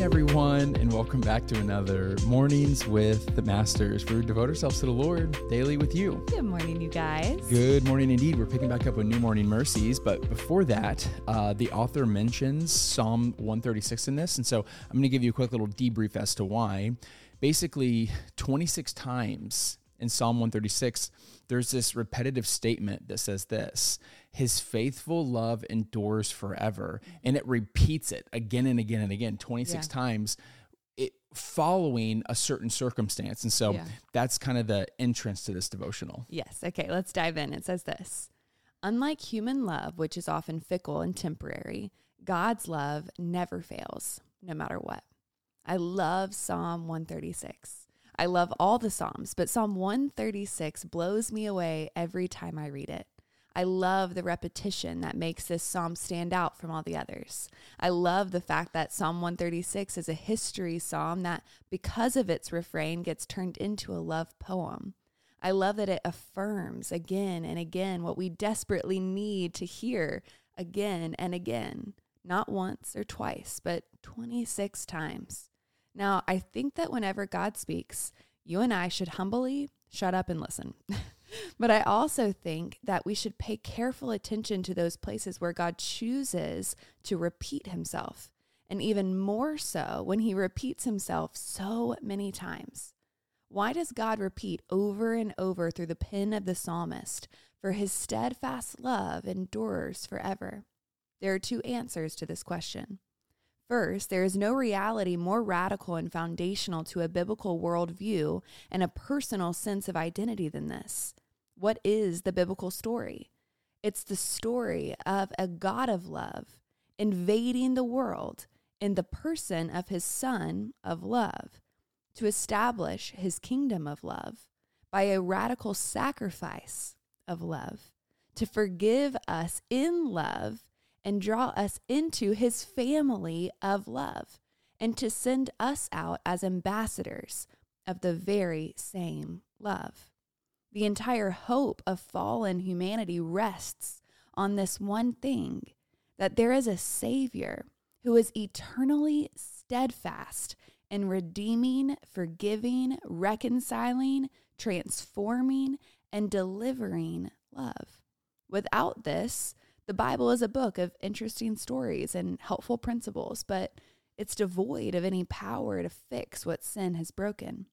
morning, everyone, and welcome back to another Mornings with the Masters, where we devote ourselves to the Lord daily with you. Good morning, you guys. Good morning, indeed. We're picking back up with New Morning Mercies, but before that, the author mentions Psalm 136 in this, and so I'm going to give you a quick little debrief as to why. Basically, 26 times in Psalm 136, there's this repetitive statement that says this: his faithful love endures forever. And it repeats it again and again and again, 26 times, following a certain circumstance. And so that's kind of the entrance to this devotional. Yes. Okay, let's dive in. It says this: unlike human love, which is often fickle and temporary, God's love never fails, no matter what. I love Psalm 136. I love all the Psalms, but Psalm 136 blows me away every time I read it. I love the repetition that makes this Psalm stand out from all the others. I love the fact that Psalm 136 is a history Psalm that, because of its refrain, gets turned into a love poem. I love that it affirms again and again what we desperately need to hear again and again, not once or twice, but 26 times. Now, I think that whenever God speaks, you and I should humbly shut up and listen. But I also think that we should pay careful attention to those places where God chooses to repeat himself, and even more so when he repeats himself so many times. Why does God repeat over and over through the pen of the psalmist, "For his steadfast love endures forever"? There are two answers to this question. First, there is no reality more radical and foundational to a biblical worldview and a personal sense of identity than this. What is the biblical story? It's the story of a God of love invading the world in the person of his Son of love to establish his kingdom of love by a radical sacrifice of love to forgive us in love and draw us into his family of love, and to send us out as ambassadors of the very same love. The entire hope of fallen humanity rests on this one thing, that there is a Savior who is eternally steadfast in redeeming, forgiving, reconciling, transforming, and delivering love. Without this, the Bible is a book of interesting stories and helpful principles, but it's devoid of any power to fix what sin has broken.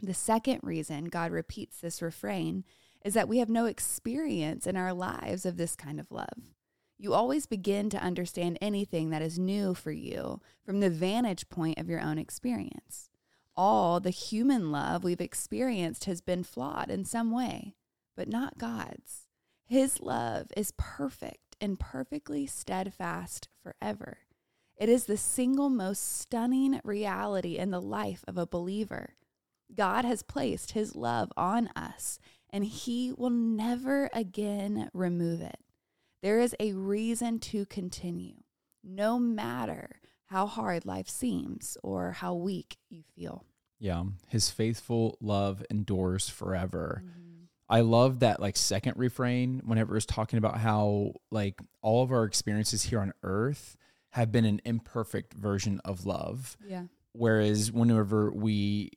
The second reason God repeats this refrain is that we have no experience in our lives of this kind of love. You always begin to understand anything that is new for you from the vantage point of your own experience. All the human love we've experienced has been flawed in some way, but not God's. His love is perfect and perfectly steadfast forever. It is the single most stunning reality in the life of a believer. God has placed his love on us, and he will never again remove it. There is a reason to continue, no matter how hard life seems or how weak you feel. Yeah, his faithful love endures forever. Mm-hmm. I love that second refrain whenever it's talking about how all of our experiences here on earth have been an imperfect version of love. Yeah. Whereas whenever we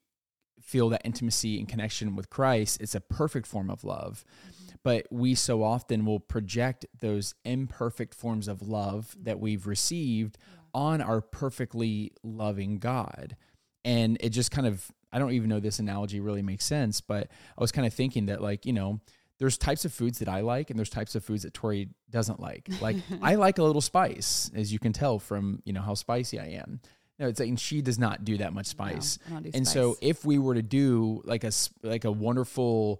feel that intimacy and connection with Christ, it's a perfect form of love. Mm-hmm. But we so often will project those imperfect forms of love mm-hmm. that we've received on our perfectly loving God. And it just kind of, I don't even know this analogy really makes sense, but I was kind of thinking that there's types of foods that I like and there's types of foods that Tori doesn't like. I like a little spice, as you can tell from, how spicy I am. No, it's and she does not do that much spice. No, I don't do spice. So if we were to do a wonderful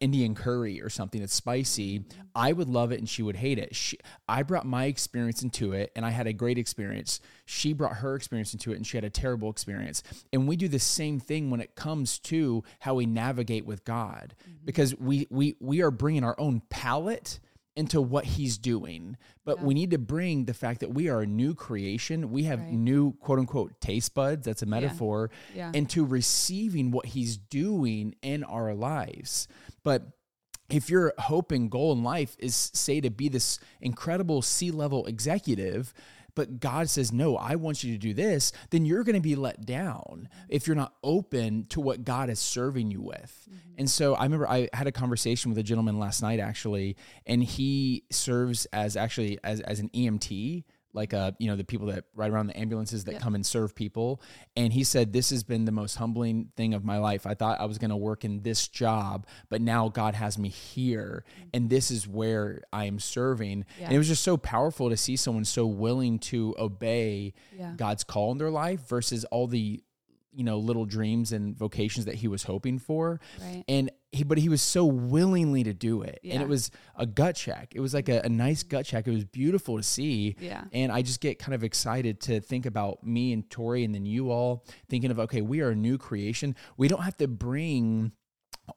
Indian curry or something that's spicy, mm-hmm. I would love it and she would hate it. I brought my experience into it and I had a great experience. She brought her experience into it and she had a terrible experience. And we do the same thing when it comes to how we navigate with God, mm-hmm. because we are bringing our own palate into what he's doing. But we need to bring the fact that we are a new creation. We have new, quote unquote, taste buds. That's a metaphor. Yeah. Into receiving what he's doing in our lives. But if your hope and goal in life is, say, to be this incredible C-level executive, but God says, no, I want you to do this, then you're going to be let down if you're not open to what God is serving you with. Mm-hmm. And so I remember I had a conversation with a gentleman last night, actually, and he serves as actually as an EMT, like the people that ride around the ambulances that come and serve people. And he said, this has been the most humbling thing of my life. I thought I was going to work in this job, but now God has me here, and this is where I am serving. Yeah. And it was just so powerful to see someone so willing to obey God's call in their life versus all the little dreams and vocations that he was hoping for. Right. But he was so willingly to do it. Yeah. And it was a gut check. It was like a nice gut check. It was beautiful to see. Yeah. And I just get kind of excited to think about me and Tori and then you all thinking of, okay, we are a new creation. We don't have to bring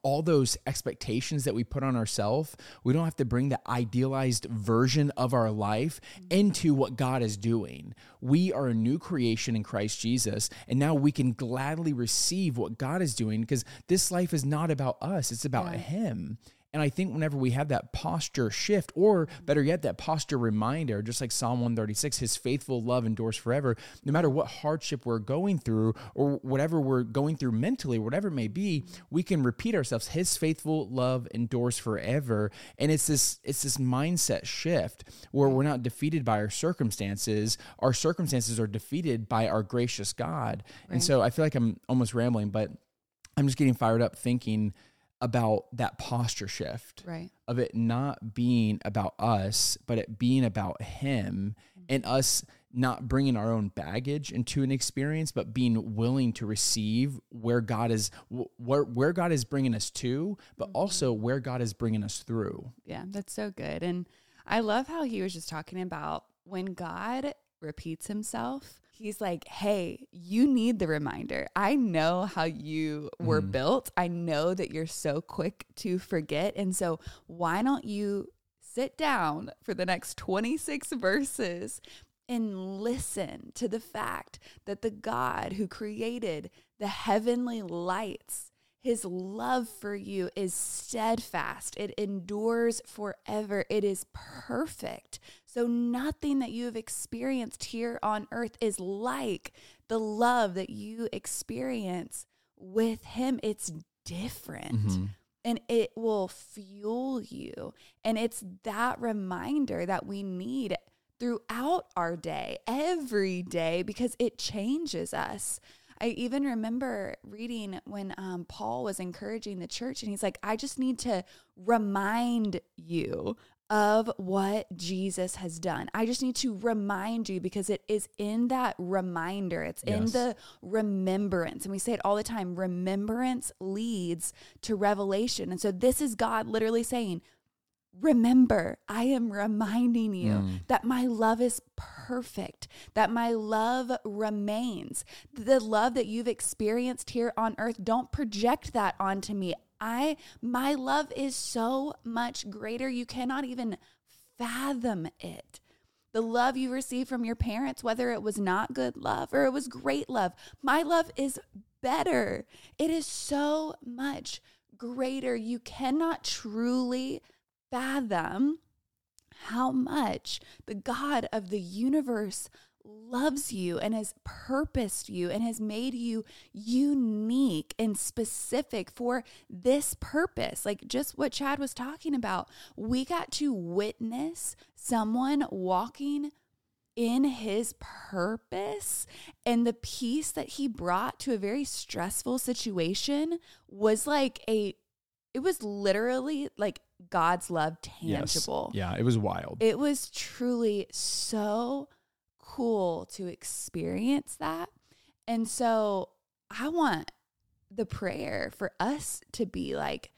all those expectations that we put on ourselves. We don't have to bring the idealized version of our life into what God is doing. We are a new creation in Christ Jesus, and now we can gladly receive what God is doing, because this life is not about us, it's about Him. And I think whenever we have that posture shift, or better yet, that posture reminder, just like Psalm 136, His faithful love endures forever, no matter what hardship we're going through or whatever we're going through mentally, whatever it may be, we can repeat ourselves, His faithful love endures forever. And it's this mindset shift where we're not defeated by our circumstances. Our circumstances are defeated by our gracious God. Right. And so I feel like I'm almost rambling, but I'm just getting fired up thinking about that posture shift, right, of it not being about us, but it being about Him, and us not bringing our own baggage into an experience, but being willing to receive where God is, where God is bringing us to, but also where God is bringing us through. Yeah, that's so good. And I love how he was just talking about when God repeats Himself, He's like, hey, you need the reminder. I know how you were built. I know that you're so quick to forget. And so why don't you sit down for the next 26 verses and listen to the fact that the God who created the heavenly lights, His love for you is steadfast. It endures forever. It is perfect. So nothing that you have experienced here on earth is like the love that you experience with Him. It's different. Mm-hmm. And it will fuel you. And it's that reminder that we need throughout our day, every day, because it changes us. I even remember reading when Paul was encouraging the church, and he's like, I just need to remind you of what Jesus has done. I just need to remind you, because it is in that reminder. It's in the remembrance. And we say it all the time, remembrance leads to revelation. And so this is God literally saying, remember, I am reminding you that my love is perfect, that my love remains. The love that you've experienced here on earth, don't project that onto me. My love is so much greater. You cannot even fathom it. The love you received from your parents, whether it was not good love or it was great love, my love is better. It is so much greater. You cannot truly fathom how much the God of the universe loves you and has purposed you and has made you unique and specific for this purpose. Like just what Chad was talking about, we got to witness someone walking in His purpose, and the peace that He brought to a very stressful situation was like it was literally like God's love tangible. Yes. Yeah, it was wild. It was truly so cool to experience that. And so I want the prayer for us to be like,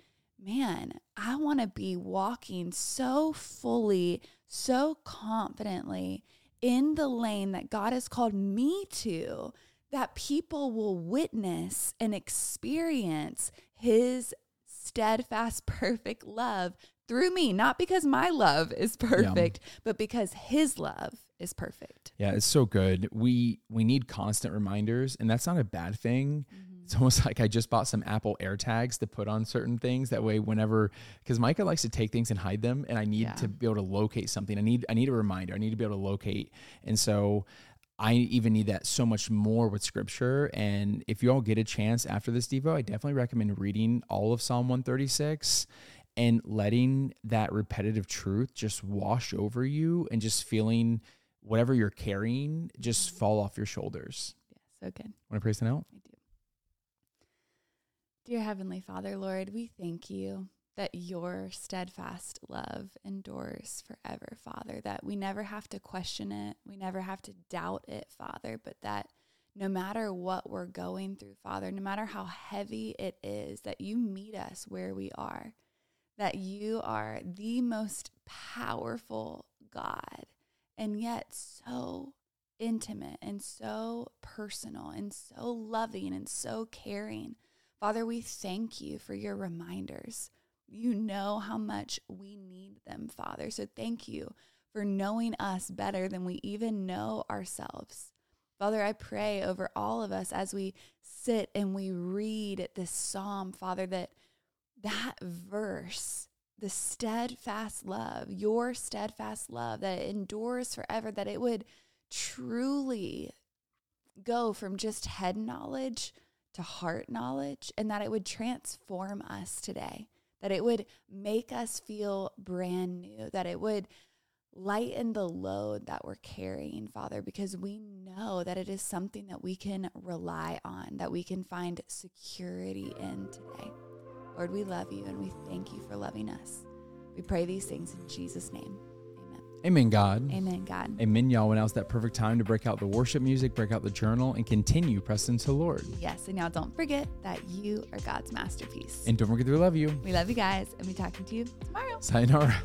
man, I want to be walking so fully, so confidently in the lane that God has called me to, that people will witness and experience His steadfast, perfect love through me, not because my love is perfect, but because His love is perfect. Yeah, it's so good. We need constant reminders, and that's not a bad thing. It's almost like I just bought some Apple AirTags to put on certain things. That way, whenever, because Micah likes to take things and hide them, and I need to be able to locate something. I need a reminder. I need to be able to locate. And so I even need that so much more with scripture. And if you all get a chance after this Devo, I definitely recommend reading all of Psalm 136 and letting that repetitive truth just wash over you and just feeling whatever you're carrying just fall off your shoulders. Yeah, so good. Want to pray something out? I do. Dear Heavenly Father, Lord, we thank you that your steadfast love endures forever, Father, that we never have to question it. We never have to doubt it, Father, but that no matter what we're going through, Father, no matter how heavy it is, that you meet us where we are, that you are the most powerful God, and yet so intimate and so personal and so loving and so caring. Father, we thank you for your reminders. You know how much we need them, Father. So thank you for knowing us better than we even know ourselves. Father, I pray over all of us as we sit and we read this psalm, Father, that verse, the steadfast love, your steadfast love, that it endures forever, that it would truly go from just head knowledge to heart knowledge, and that it would transform us today, that it would make us feel brand new, that it would lighten the load that we're carrying, Father, because we know that it is something that we can rely on, that we can find security in today. Lord, we love you, and we thank you for loving us. We pray these things in Jesus' name. Amen, God. Amen, God. Amen, y'all. And now's that perfect time to break out the worship music, break out the journal, and continue pressing to the Lord. Yes, and y'all don't forget that you are God's masterpiece. And don't forget that we love you. We love you guys, and we'll be talking to you tomorrow. Sayonara.